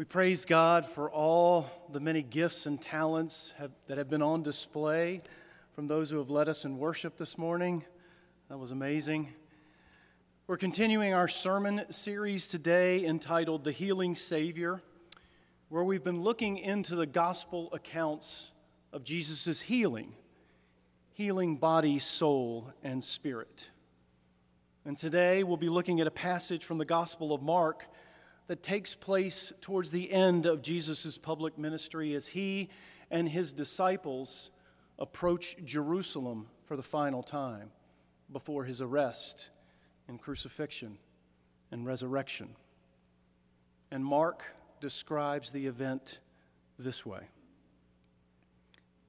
We praise God for all the many gifts and talents that have been on display from those who have led us in worship this morning. That was amazing. We're continuing our sermon series today entitled The Healing Savior, where we've been looking into the gospel accounts of Jesus' healing body, soul, and spirit. And today we'll be looking at a passage from the Gospel of Mark that takes place towards the end of Jesus' public ministry as he and his disciples approach Jerusalem for the final time before his arrest and crucifixion and resurrection. And Mark describes the event this way.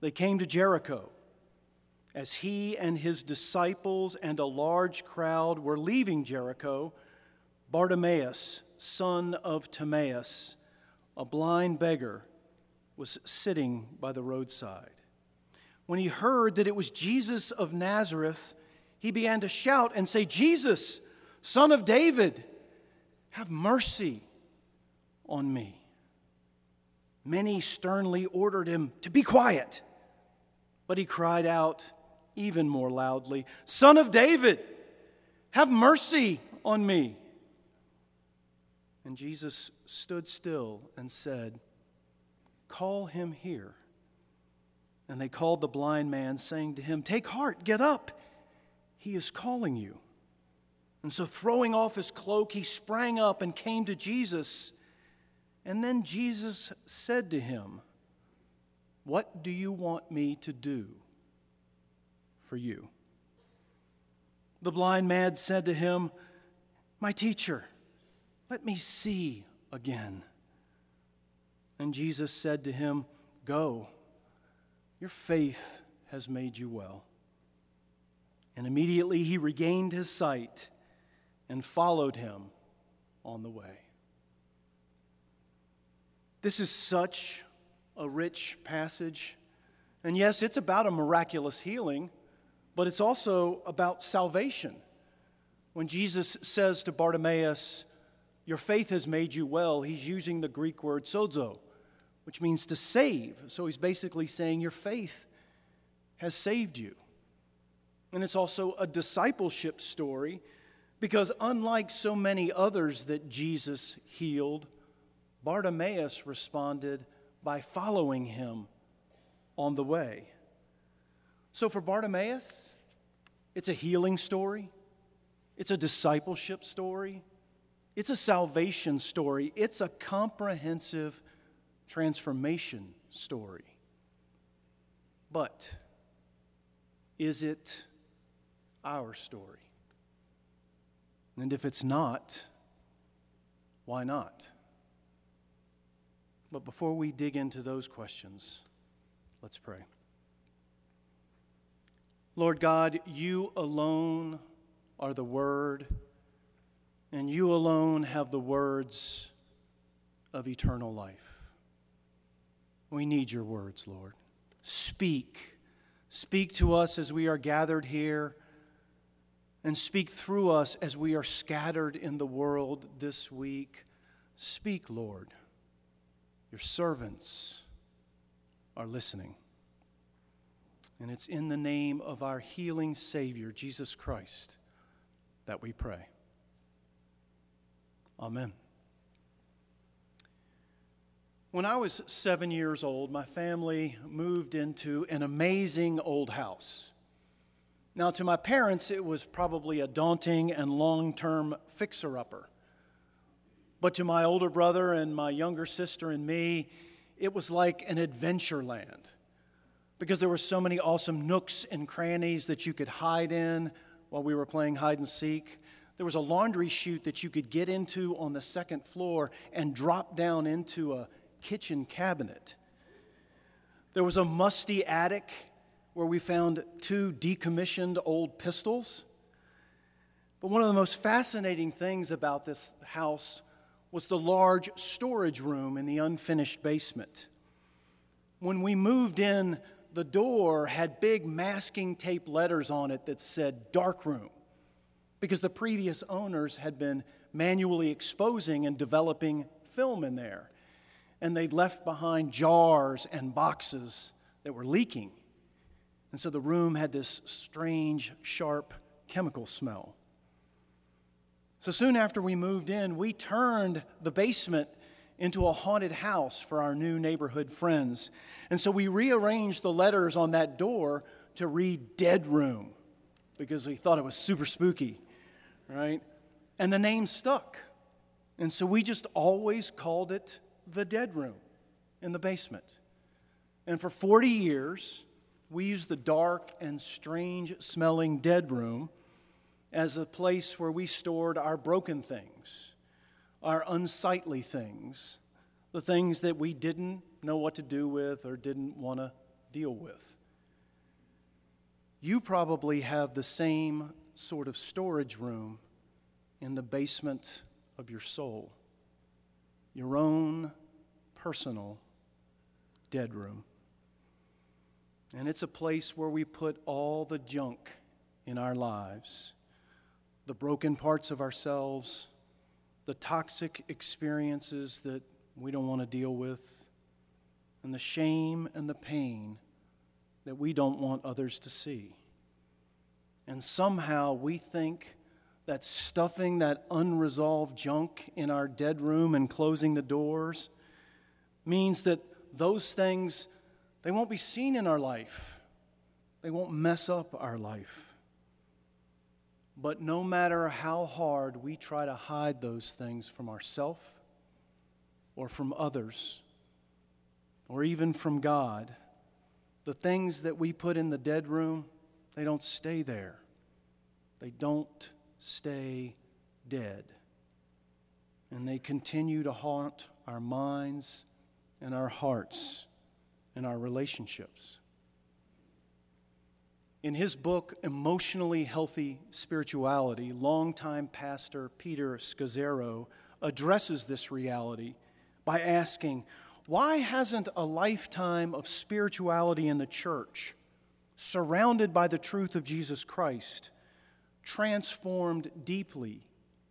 They came to Jericho as he and his disciples and a large crowd were leaving Jericho. Bartimaeus, son of Timaeus, a blind beggar, was sitting by the roadside. When he heard that it was Jesus of Nazareth, he began to shout and say, "Jesus, Son of David, have mercy on me." Many sternly ordered him to be quiet, but he cried out even more loudly, "Son of David, have mercy on me." And Jesus stood still and said, "Call him here." And they called the blind man, saying to him, "Take heart, get up, he is calling you." And so throwing off his cloak, he sprang up and came to Jesus. And then Jesus said to him, "What do you want me to do for you?" The blind man said to him, "My teacher, let me see again." And Jesus said to him, "Go, your faith has made you well." And immediately he regained his sight and followed him on the way. This is such a rich passage. And yes, it's about a miraculous healing, but it's also about salvation. When Jesus says to Bartimaeus, "Your faith has made you well," he's using the Greek word sozo, which means to save. So he's basically saying your faith has saved you. And it's also a discipleship story because unlike so many others that Jesus healed, Bartimaeus responded by following him on the way. So for Bartimaeus, it's a healing story. It's a discipleship story. It's a salvation story. It's a comprehensive transformation story. But is it our story? And if it's not, why not? But before we dig into those questions, let's pray. Lord God, you alone are the Word, and you alone have the words of eternal life. We need your words, Lord. Speak. Speak to us as we are gathered here, and speak through us as we are scattered in the world this week. Speak, Lord. Your servants are listening. And it's in the name of our healing Savior, Jesus Christ, that we pray. Amen. When I was 7 years old, my family moved into an amazing old house. Now, to my parents, it was probably a daunting and long-term fixer-upper. But to my older brother and my younger sister and me, it was like an adventure land because there were so many awesome nooks and crannies that you could hide in while we were playing hide-and-seek. There was a laundry chute that you could get into on the second floor and drop down into a kitchen cabinet. There was a musty attic where we found two decommissioned old pistols. But one of the most fascinating things about this house was the large storage room in the unfinished basement. When we moved in, the door had big masking tape letters on it that said "dark room," because the previous owners had been manually exposing and developing film in there. and they'd left behind jars and boxes that were leaking. And so the room had this strange, sharp chemical smell. So soon after we moved in, we turned the basement into a haunted house for our new neighborhood friends. And so we rearranged the letters on that door to read Dead Room because we thought it was super spooky, right? And the name stuck. And so we just always called it the Dead Room in the basement. And for 40 years, we used the dark and strange-smelling Dead Room as a place where we stored our broken things, our unsightly things, the things that we didn't know what to do with or didn't want to deal with. You probably have the same sort of storage room in the basement of your soul, your own personal dead room. And it's a place where we put all the junk in our lives, the broken parts of ourselves, the toxic experiences that we don't want to deal with, and the shame and the pain that we don't want others to see. And somehow we think that stuffing that unresolved junk in our dead room and closing the doors means that those things, they won't be seen in our life. They won't mess up our life. But no matter how hard we try to hide those things from ourselves or from others or even from God, the things that we put in the dead room, they don't stay there. They don't stay dead. And they continue to haunt our minds and our hearts and our relationships. In his book, Emotionally Healthy Spirituality, longtime pastor Peter Scazzaro addresses this reality by asking, why hasn't a lifetime of spirituality in the church, surrounded by the truth of Jesus Christ, transformed deeply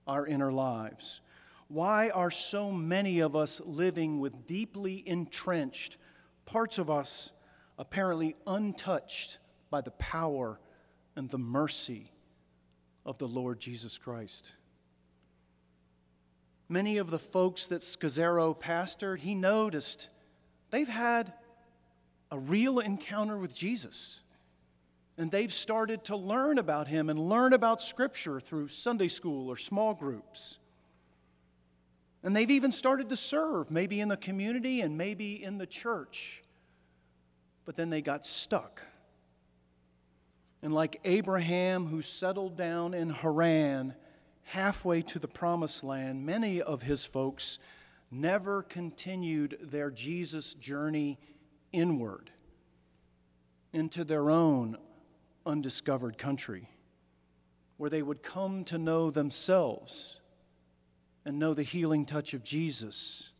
our inner lives? Why are so many of us living with deeply entrenched parts of us apparently untouched by the power and the mercy of the Lord Jesus Christ? Many of the folks that Scazzaro pastored, he noticed they've had a real encounter with Jesus. And they've started to learn about him and learn about Scripture through Sunday school or small groups. And they've even started to serve, maybe in the community and maybe in the church. But then they got stuck. And like Abraham, who settled down in Haran, halfway to the Promised Land, many of his folks never continued their Jesus journey inward into their own undiscovered country, where they would come to know themselves and know the healing touch of Jesus,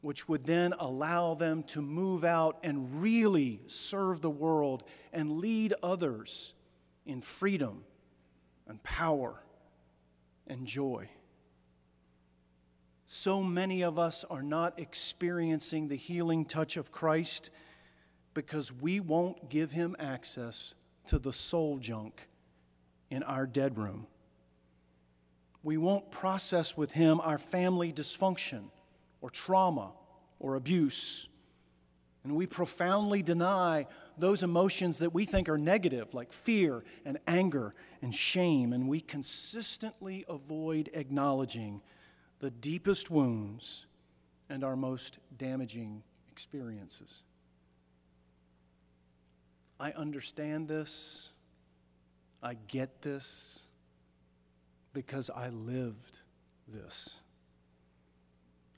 which would then allow them to move out and really serve the world and lead others in freedom and power and joy. So many of us are not experiencing the healing touch of Christ because we won't give him access to the soul junk in our dead room. We won't process with him our family dysfunction or trauma or abuse. And we profoundly deny those emotions that we think are negative, like fear and anger and shame. And we consistently avoid acknowledging the deepest wounds and our most damaging experiences. I understand this. I get this. Because I lived this.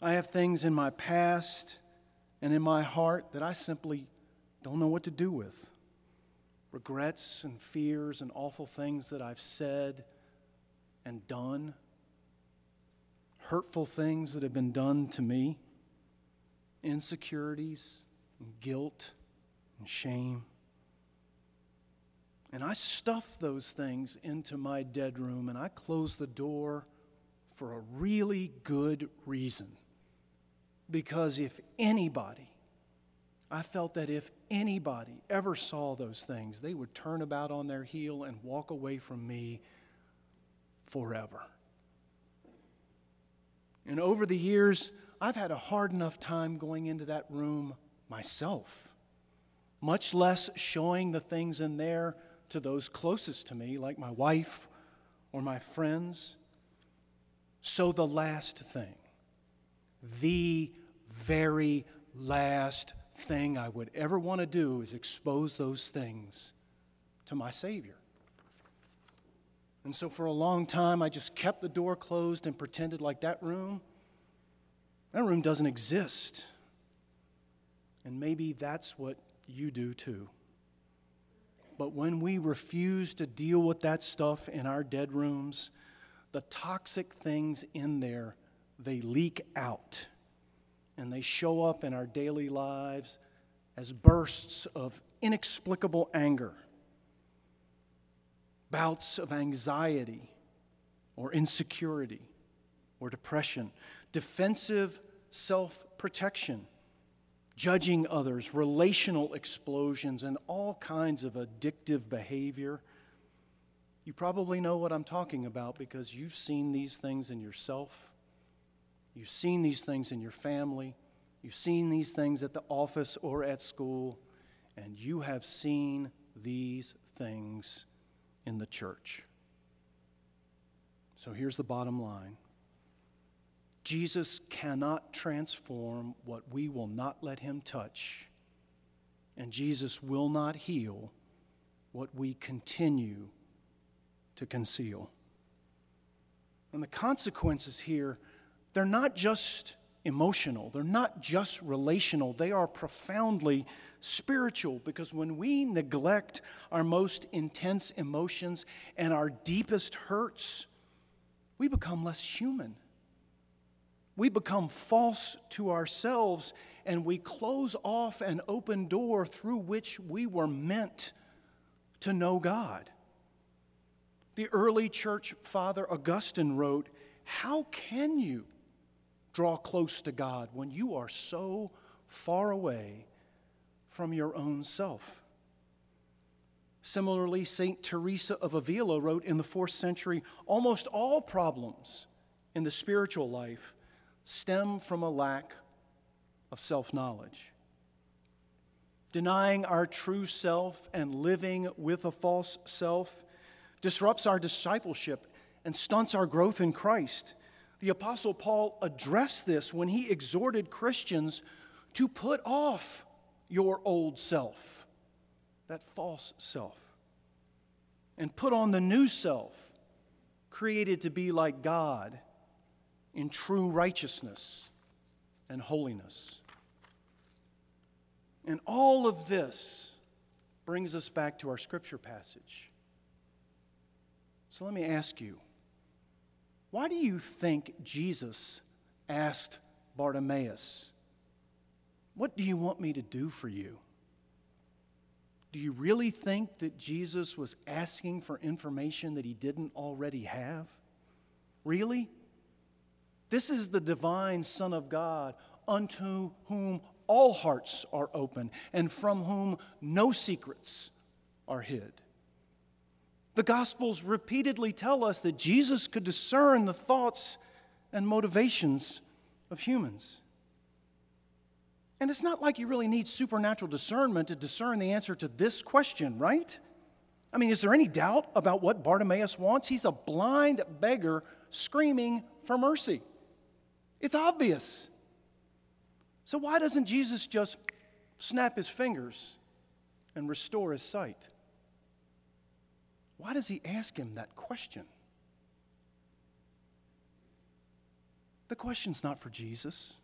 I have things in my past and in my heart that I simply don't know what to do with. Regrets and fears and awful things that I've said and done. Hurtful things that have been done to me. Insecurities and guilt and shame. And I stuff those things into my dead room, and I close the door for a really good reason. Because if anybody, I felt that if anybody ever saw those things, they would turn about on their heel and walk away from me forever. And over the years, I've had a hard enough time going into that room myself, much less showing the things in there to those closest to me, like my wife or my friends. So the last thing, the very last thing I would ever want to do is expose those things to my Savior. And so for a long time, I just kept the door closed and pretended like that room doesn't exist. And maybe that's what you do too. But when we refuse to deal with that stuff in our dead rooms, the toxic things in there, they leak out. And they show up in our daily lives as bursts of inexplicable anger, bouts of anxiety or insecurity or depression, defensive self-protection, judging others, relational explosions, and all kinds of addictive behavior. You probably know what I'm talking about because you've seen these things in yourself. You've seen these things in your family. You've seen these things at the office or at school. And you have seen these things in the church. So here's the bottom line. Jesus cannot transform what we will not let him touch. And Jesus will not heal what we continue to conceal. And the consequences here, they're not just emotional. They're not just relational. They are profoundly spiritual, because when we neglect our most intense emotions and our deepest hurts, we become less human. We become false to ourselves, and we close off an open door through which we were meant to know God. The early church father Augustine wrote, "How can you draw close to God when you are so far away from your own self?" Similarly, St. Teresa of Avila wrote in the 4th century, "Almost all problems in the spiritual life stem from a lack of self-knowledge." Denying our true self and living with a false self disrupts our discipleship and stunts our growth in Christ. The Apostle Paul addressed this when he exhorted Christians to put off your old self, that false self, and put on the new self, created to be like God in true righteousness and holiness. And all of this brings us back to our scripture passage. So let me ask you, why do you think Jesus asked Bartimaeus, "What do you want me to do for you?" Do you really think that Jesus was asking for information that he didn't already have? Really? This is the divine Son of God, unto whom all hearts are open and from whom no secrets are hid. The Gospels repeatedly tell us that Jesus could discern the thoughts and motivations of humans. And it's not like you really need supernatural discernment to discern the answer to this question, right? I mean, is there any doubt about what Bartimaeus wants? He's a blind beggar screaming for mercy. It's obvious. So why doesn't Jesus just snap his fingers and restore his sight? Why does he ask him that question? The question's not for Jesus.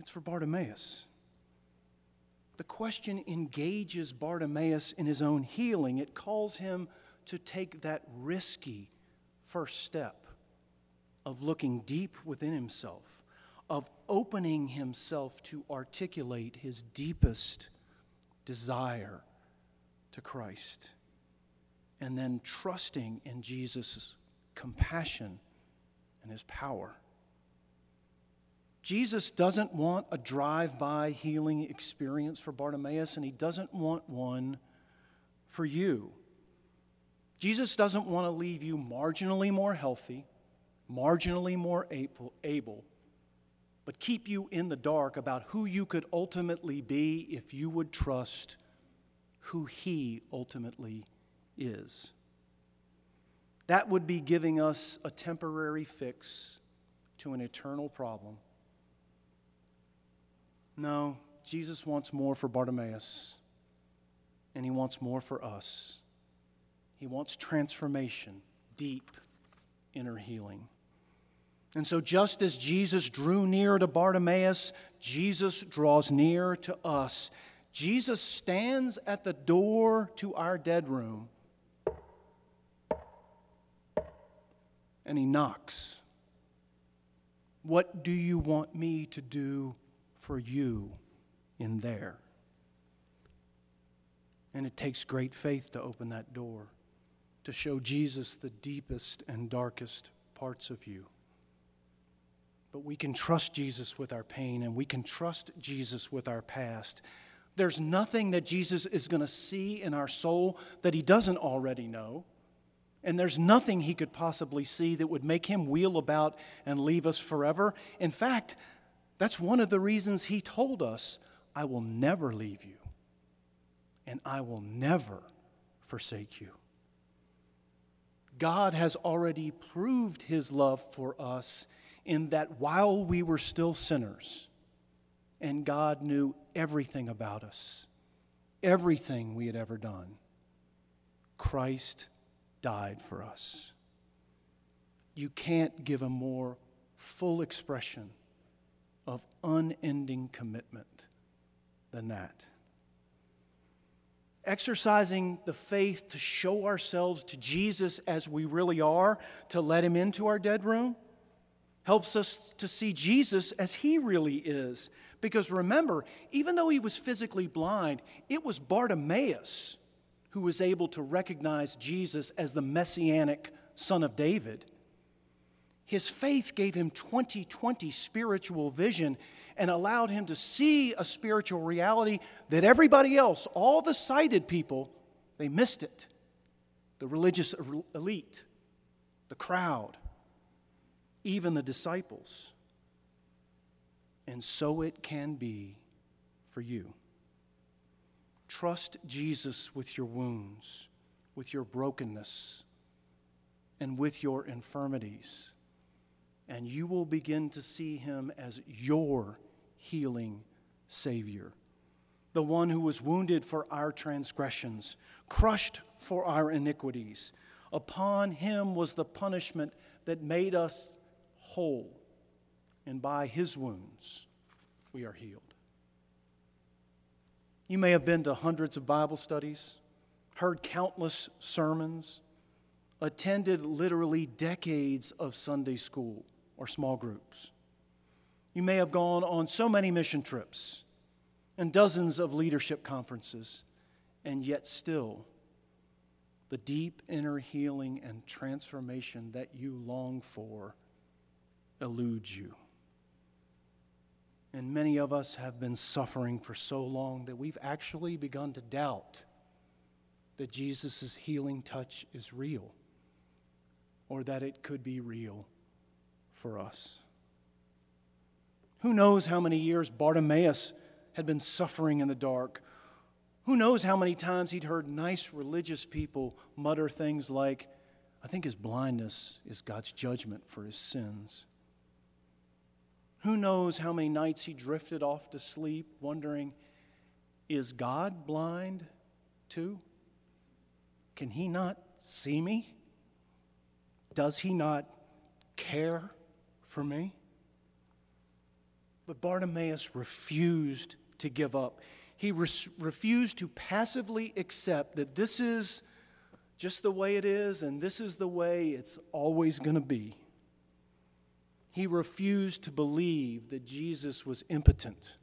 It's for Bartimaeus. The question engages Bartimaeus in his own healing. It calls him to take that risky first step of looking deep within himself, of opening himself to articulate his deepest desire to Christ, and then trusting in Jesus' compassion and his power. Jesus doesn't want a drive-by healing experience for Bartimaeus, and he doesn't want one for you. Jesus doesn't want to leave you marginally more healthy, marginally more able, but keep you in the dark about who you could ultimately be if you would trust who he ultimately is. That would be giving us a temporary fix to an eternal problem. No, Jesus wants more for Bartimaeus, and he wants more for us. He wants transformation, deep inner healing. And so just as Jesus drew near to Bartimaeus, Jesus draws near to us. Jesus stands at the door to our dead room, and he knocks. What do you want me to do for you in there? And it takes great faith to open that door, to show Jesus the deepest and darkest parts of you. But we can trust Jesus with our pain, and we can trust Jesus with our past. There's nothing that Jesus is going to see in our soul that he doesn't already know, and there's nothing he could possibly see that would make him wheel about and leave us forever. In fact, that's one of the reasons he told us, I will never leave you, and I will never forsake you. God has already proved his love for us in that while we were still sinners, and God knew everything about us, everything we had ever done, Christ died for us. You can't give a more full expression of unending commitment than that. Exercising the faith to show ourselves to Jesus as we really are, to let him into our dead room, helps us to see Jesus as he really is. Because remember, even though he was physically blind, it was Bartimaeus who was able to recognize Jesus as the messianic Son of David. His faith gave him 20/20 spiritual vision and allowed him to see a spiritual reality that everybody else, all the sighted people, they missed it. The religious elite, the crowd, even the disciples. And so it can be for you. Trust Jesus with your wounds, with your brokenness, and with your infirmities, and you will begin to see him as your healing Savior, the one who was wounded for our transgressions, crushed for our iniquities. Upon him was the punishment that made us whole, and by his wounds we are healed. You may have been to hundreds of Bible studies, heard countless sermons, attended literally decades of Sunday school or small groups. You may have gone on so many mission trips and dozens of leadership conferences, and yet still, the deep inner healing and transformation that you long for eludes you. And many of us have been suffering for so long that we've actually begun to doubt that Jesus' healing touch is real, or that it could be real for us. Who knows how many years Bartimaeus had been suffering in the dark? Who knows how many times he'd heard nice religious people mutter things like, I think his blindness is God's judgment for his sins. Who knows how many nights he drifted off to sleep wondering, is God blind too? Can he not see me? Does he not care for me? But Bartimaeus refused to give up. He refused to passively accept that this is just the way it is and this is the way it's always going to be. He refused to believe that Jesus was impotent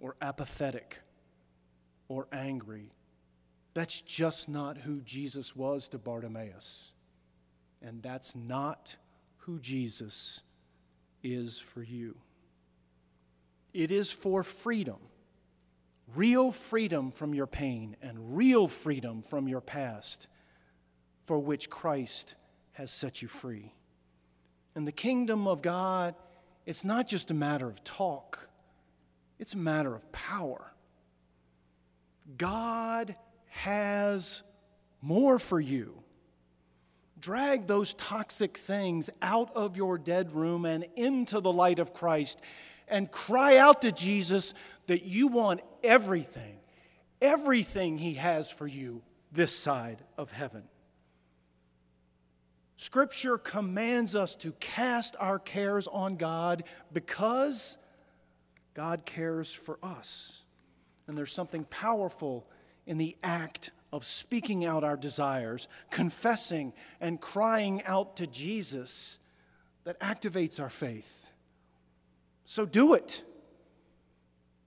or apathetic or angry. That's just not who Jesus was to Bartimaeus. And that's not who Jesus is for you. It is for freedom. Real freedom from your pain and real freedom from your past, for which Christ has set you free. And the kingdom of God, it's not just a matter of talk. It's a matter of power. God has more for you. Drag those toxic things out of your dead room and into the light of Christ, and cry out to Jesus that you want everything, everything He has for you this side of heaven. Scripture commands us to cast our cares on God because God cares for us. And there's something powerful in the act of speaking out our desires, confessing and crying out to Jesus that activates our faith. So do it.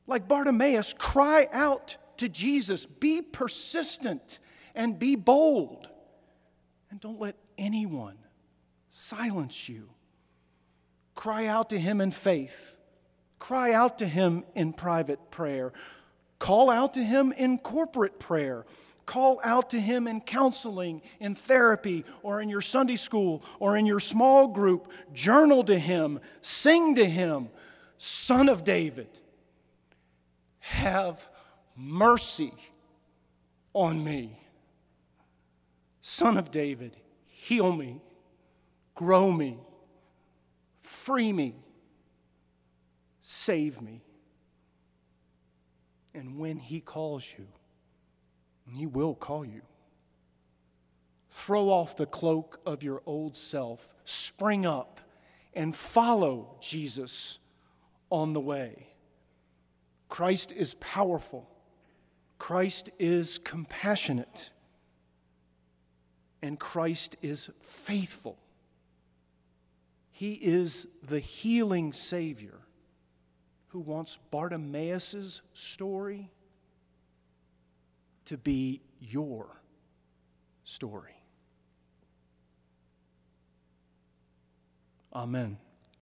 Like Bartimaeus, cry out to Jesus. Be persistent and be bold. And don't let anyone silence you. Cry out to Him in faith. Cry out to Him in private prayer. Call out to Him in corporate prayer. Call out to Him in counseling, in therapy, or in your Sunday school, or in your small group. Journal to Him. Sing to Him. Son of David, have mercy on me. Son of David, heal me, grow me, free me, save me. And when He calls you, and He will call you, throw off the cloak of your old self, spring up, and follow Jesus on the way. Christ is powerful. Christ is compassionate. And Christ is faithful. He is the healing Savior who wants Bartimaeus' story to be your story. Amen.